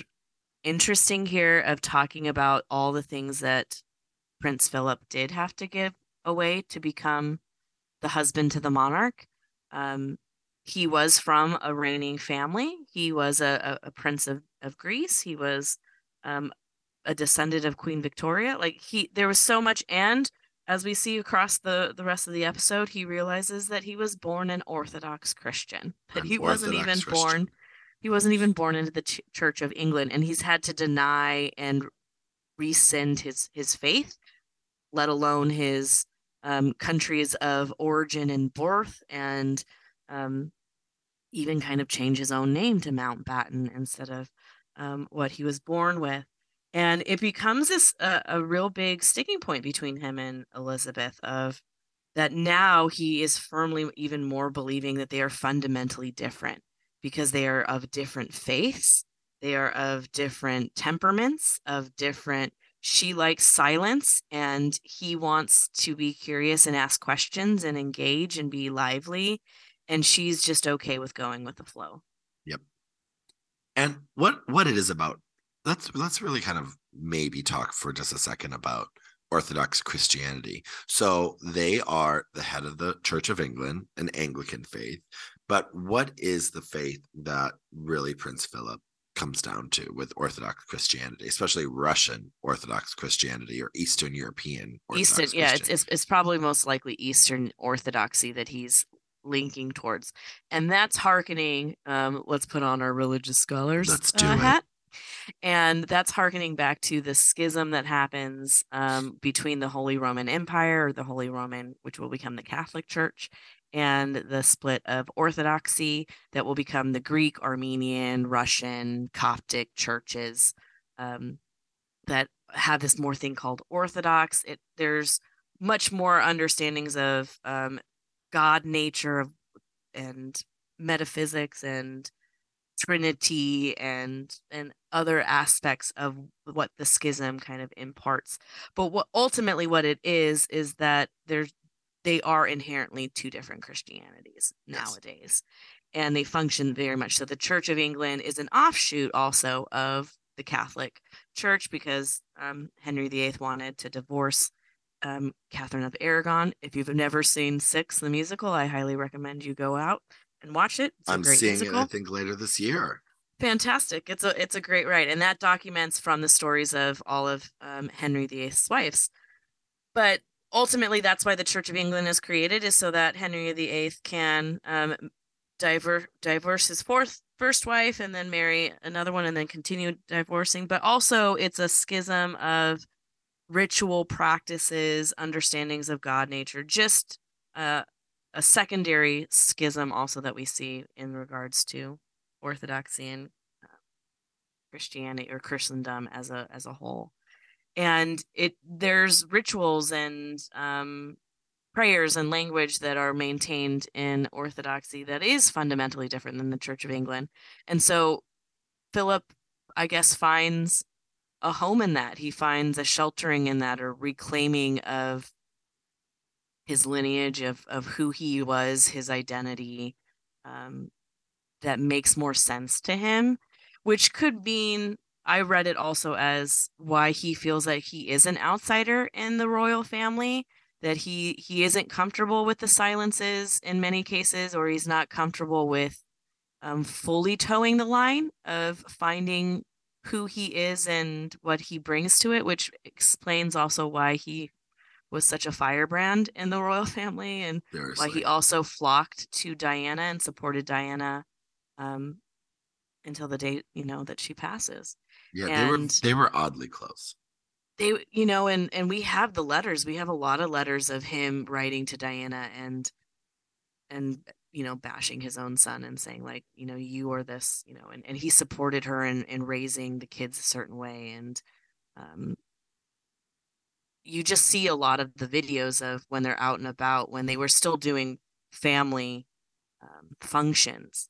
interesting here of talking about all the things that Prince Philip did have to give away to become the husband to the monarch. He was from a reigning family. He was a prince of Greece. He was a descendant of Queen Victoria. There was so much, and as we see across the rest of the episode, he realizes that he was born an Orthodox Christian. That he wasn't even born. He wasn't even born into the Church of England, and he's had to deny and rescind his faith, let alone his countries of origin and birth, and even kind of change his own name to Mountbatten instead of what he was born with. And it becomes this a real big sticking point between him and Elizabeth, of that now he is firmly even more believing that they are fundamentally different, because they are of different faiths, they are of different temperaments, of different, she likes silence, and he wants to be curious and ask questions and engage and be lively, and she's just okay with going with the flow. Yep. And what it is about, let's really kind of maybe talk for just a second about Orthodox Christianity. So they are the head of the Church of England, an Anglican faith. But what is the faith that really Prince Philip comes down to with Orthodox Christianity, especially Russian Orthodox Christianity or Eastern European Orthodox Christianity? It's probably most likely Eastern Orthodoxy that he's linking towards. And that's hearkening, let's put on our religious scholars hat. And that's hearkening back to the schism that happens between the Holy Roman Empire, or the Holy Roman, which will become the Catholic Church, and the split of Orthodoxy that will become the Greek, Armenian, Russian, Coptic churches that have this more thing called Orthodox. There's much more understandings of God, nature, and metaphysics, and Trinity, and other aspects of what the schism kind of imparts. But what ultimately what it is that they are inherently two different Christianities nowadays, and they function very much so. The Church of England is an offshoot also of the Catholic Church, because Henry the Eighth wanted to divorce Catherine of Aragon. If you've never seen Six, the musical, I highly recommend you go out and watch it. It's I'm seeing it, I think, later this year. Fantastic. It's a great ride. And that documents from the stories of all of Henry VIII's wives. But ultimately, that's why the Church of England is created, is so that Henry VIII can divorce his first wife and then marry another one and then continue divorcing. But also, it's a schism of ritual practices, understandings of God, nature, just a secondary schism also that we see in regards to Orthodoxy and Christianity, or Christendom as a whole. And there's rituals and prayers and language that are maintained in Orthodoxy that is fundamentally different than the Church of England. And so Philip, I guess, finds a home in that. He finds a sheltering in that, or reclaiming of his lineage, of who he was, his identity, that makes more sense to him, which could mean, I read it also as why he feels that he is an outsider in the royal family, that he isn't comfortable with the silences in many cases, or he's not comfortable with fully towing the line of finding who he is and what he brings to it, which explains also why he was such a firebrand in the royal family, and why he also flocked to Diana and supported Diana until the day, that she passes. Yeah, and they were oddly close. They, and we have the letters. We have a lot of letters of him writing to Diana and bashing his own son and saying, like, you are this, and he supported her in raising the kids a certain way, and you just see a lot of the videos of when they're out and about, when they were still doing family functions,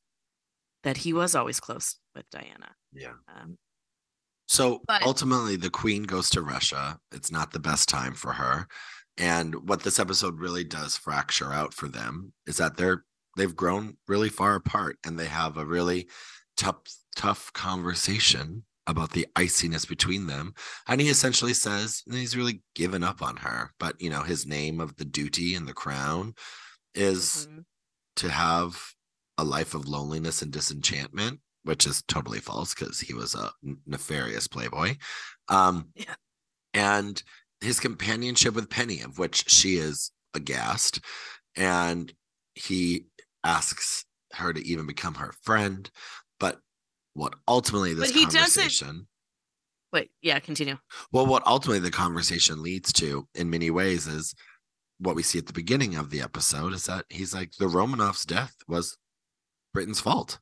that he was always close with Diana. Yeah. So ultimately the queen goes to Russia. It's not the best time for her. And what this episode really does fracture out for them is that they've grown really far apart, and they have a really tough conversation about the iciness between them. And he essentially says, and he's really given up on her, but his name of the duty and the crown is to have a life of loneliness and disenchantment, which is totally false, because he was a nefarious playboy. And his companionship with Penny, of which she is aghast, and he asks her to even become her friend. What ultimately the conversation leads to in many ways is what we see at the beginning of the episode, is that he's like, the Romanovs' death was Britain's fault.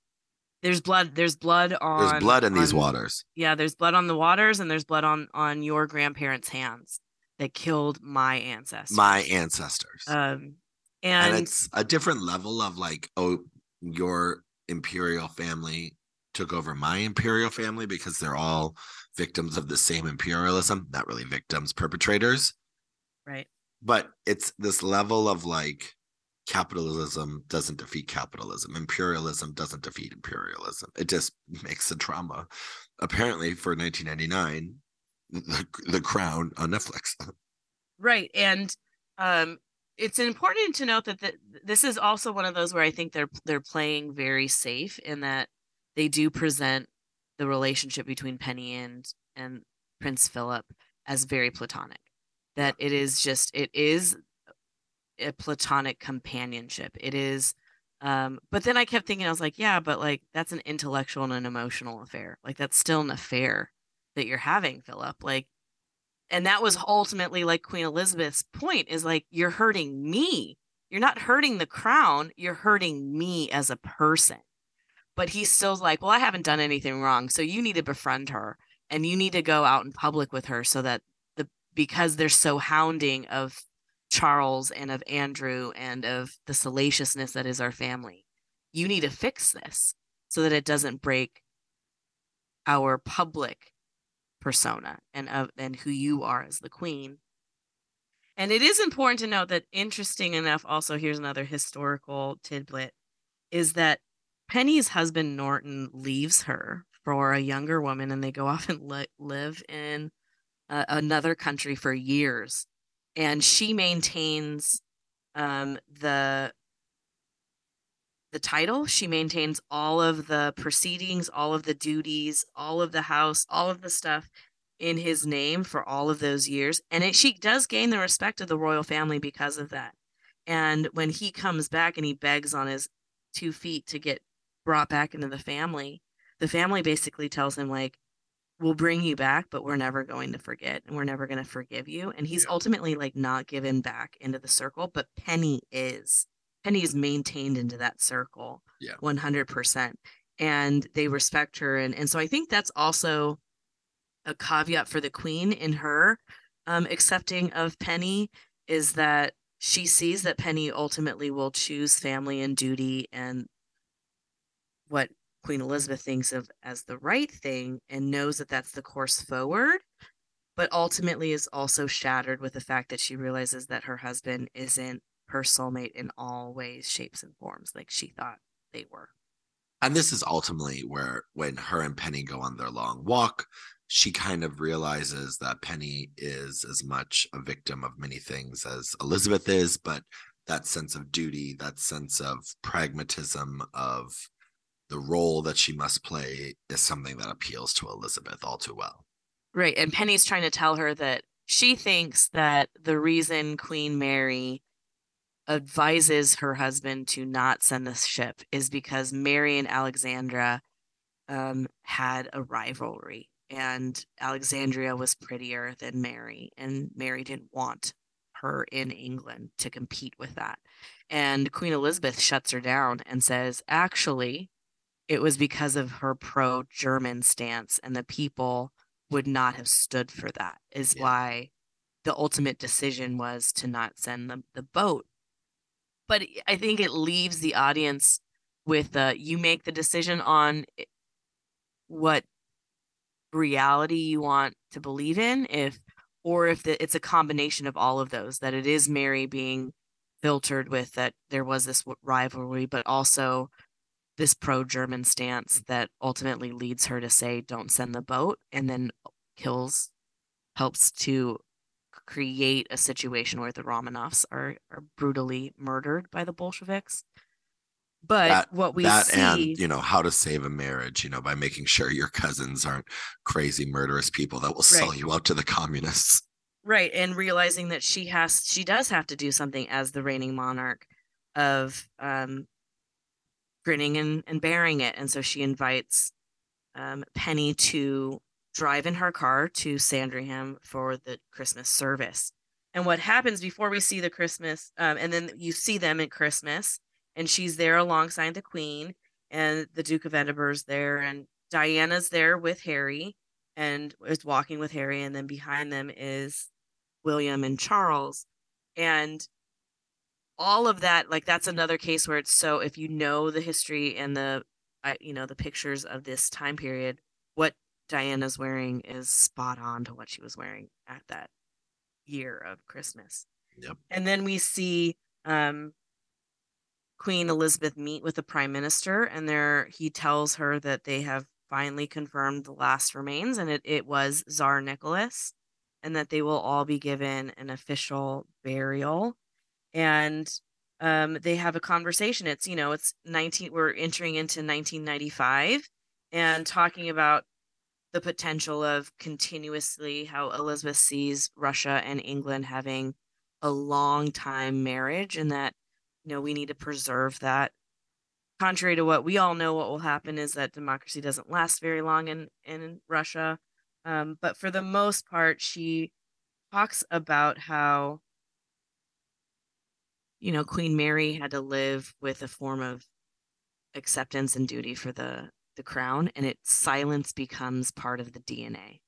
There's blood in these waters. Yeah, there's blood on the waters, and there's blood on your grandparents' hands that killed my ancestors. And it's a different level of like, oh, your imperial family took over my imperial family, because they're all victims of the same imperialism. Not really victims, perpetrators. Right. But it's this level of like, capitalism doesn't defeat capitalism. Imperialism doesn't defeat imperialism. It just makes the trauma. Apparently for 1999, the Crown on Netflix. Right. And it's important to note that this is also one of those where I think they're playing very safe, in that they do present the relationship between Penny and Prince Philip as very platonic, that it is a platonic companionship. It is But then I kept thinking, I was like, yeah, but like, that's an intellectual and an emotional affair. Like, that's still an affair that you're having, Philip. Like, and that was ultimately like Queen Elizabeth's point, is like, you're hurting me. You're not hurting the crown. You're hurting me as a person. But he's still like, well, I haven't done anything wrong. So you need to befriend her and you need to go out in public with her, so that because they're so hounding of Charles and of Andrew and of the salaciousness that is our family, you need to fix this so that it doesn't break our public persona and who you are as the queen. And it is important to note that, interesting enough, also here's another historical tidbit, is that Penny's husband Norton leaves her for a younger woman, and they go off and live in another country for years. And she maintains the title. She maintains all of the proceedings, all of the duties, all of the house, all of the stuff in his name for all of those years. And she does gain the respect of the royal family because of that. And when he comes back and he begs on his 2 feet to get brought back into the family basically tells him, like, we'll bring you back, but we're never going to forget, and we're never going to forgive you. And he's ultimately like not given back into the circle, but Penny is maintained into that circle 100%, and they respect her. And so I think that's also a caveat for the queen in her accepting of Penny, is that she sees that Penny ultimately will choose family and duty and what Queen Elizabeth thinks of as the right thing, and knows that that's the course forward, but ultimately is also shattered with the fact that she realizes that her husband isn't her soulmate in all ways, shapes, and forms like she thought they were. And this is ultimately where, when her and Penny go on their long walk, she kind of realizes that Penny is as much a victim of many things as Elizabeth is, but that sense of duty, that sense of pragmatism, of the role that she must play, is something that appeals to Elizabeth all too well. Right. And Penny's trying to tell her that she thinks that the reason Queen Mary advises her husband to not send the ship is because Mary and Alexandra had a rivalry, and Alexandria was prettier than Mary, and Mary didn't want her in England to compete with that. And Queen Elizabeth shuts her down and says, actually, it was because of her pro-German stance, and the people would not have stood for that, is why the ultimate decision was to not send the boat. But I think it leaves the audience with, you make the decision on what reality you want to believe in, if it's a combination of all of those, that it is Mary being filtered with that there was this rivalry, but also this pro-German stance that ultimately leads her to say, don't send the boat, and then helps to create a situation where the Romanovs are brutally murdered by the Bolsheviks. But how to save a marriage, by making sure your cousins aren't crazy murderous people that will sell you out to the communists. Right. And realizing that she does have to do something as the reigning monarch of, grinning and bearing it. And so she invites Penny to drive in her car to Sandringham for the Christmas service. And what happens before we see the Christmas, and then you see them at Christmas, and she's there alongside the Queen, and the Duke of Edinburgh's there, and Diana's there with Harry, and is walking with Harry, and then behind them is William and Charles. And all of that, like, that's another case where it's, so if you know the history and the pictures of this time period, what Diana's wearing is spot on to what she was wearing at that year of Christmas. Yep. And then we see Queen Elizabeth meet with the Prime Minister, and he tells her that they have finally confirmed the last remains, and it was Tsar Nicholas, and that they will all be given an official burial. And they have a conversation. It's, we're entering into 1995 and talking about the potential of continuously how Elizabeth sees Russia and England having a long time marriage, and that, we need to preserve that contrary to what we all know, what will happen is that democracy doesn't last very long in Russia. But for the most part, she talks about how, you know, Queen Mary had to live with a form of acceptance and duty for the crown, and its silence becomes part of the DNA.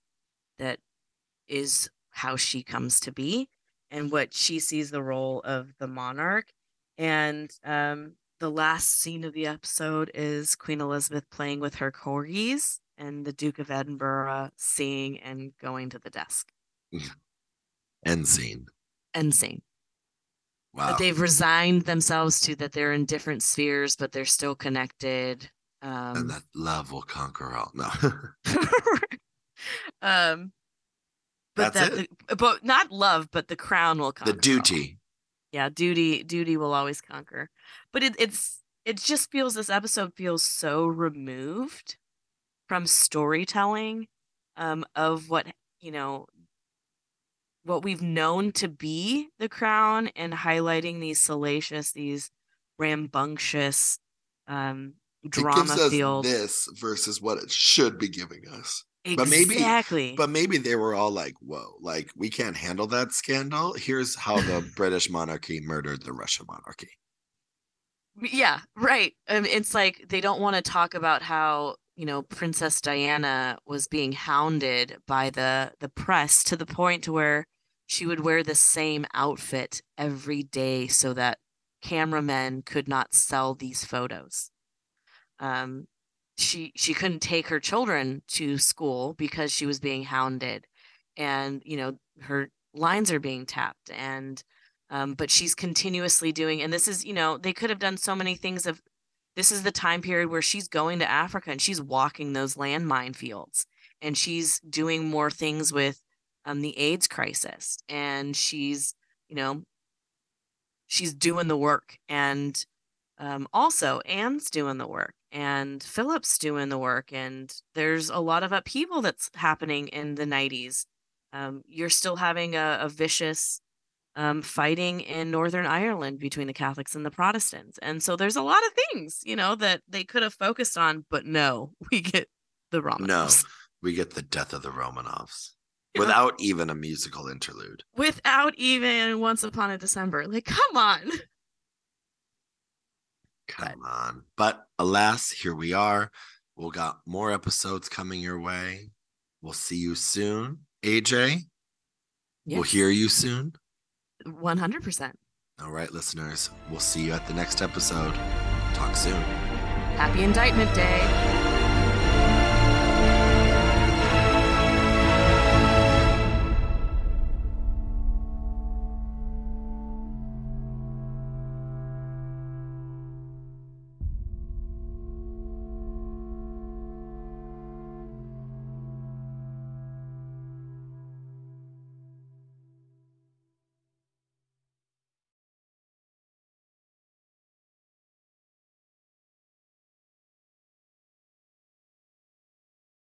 That is how she comes to be and what she sees the role of the monarch. And the last scene of the episode is Queen Elizabeth playing with her corgis and the Duke of Edinburgh seeing and going to the desk. End scene. End scene. Wow. But they've resigned themselves to that they're in different spheres, but they're still connected. And that love will conquer all. No. But but not love, but the crown will conquer. The duty. All. Yeah, duty will always conquer. But it just feels, this episode feels so removed from storytelling of what, you know, what we've known to be the crown, and highlighting these salacious, these rambunctious drama field. This versus what it should be giving us. Exactly. But maybe they were all like, whoa, like we can't handle that scandal. Here's how the British monarchy murdered the Russian monarchy. Yeah, right. It's like they don't want to talk about how, you know, Princess Diana was being hounded by the press to the point to where she would wear the same outfit every day so that cameramen could not sell these photos. She couldn't take her children to school because she was being hounded, and, you know, her lines are being tapped, and but she's continuously doing, and this is, you know, they could have done so many things of, this is the time period where she's going to Africa and she's walking those landmine fields, and she's doing more things with the AIDS crisis, and she's, you know, she's doing the work, and also Anne's doing the work, and Philip's doing the work, and there's a lot of upheaval that's happening in the 90s. You're still having a vicious fighting in Northern Ireland between the Catholics and the Protestants. And so there's a lot of things, you know, that they could have focused on, but no, we get the Romanovs. No, we get the death of the Romanovs, yeah, without even a musical interlude. Without even Once Upon a December. Like, come on. Come on. But alas, here we are. We'll got more episodes coming your way. We'll see you soon, AJ. Yes. We'll hear you soon. 100%. All right, listeners. We'll see you at the next episode. Talk soon. Happy Indictment Day.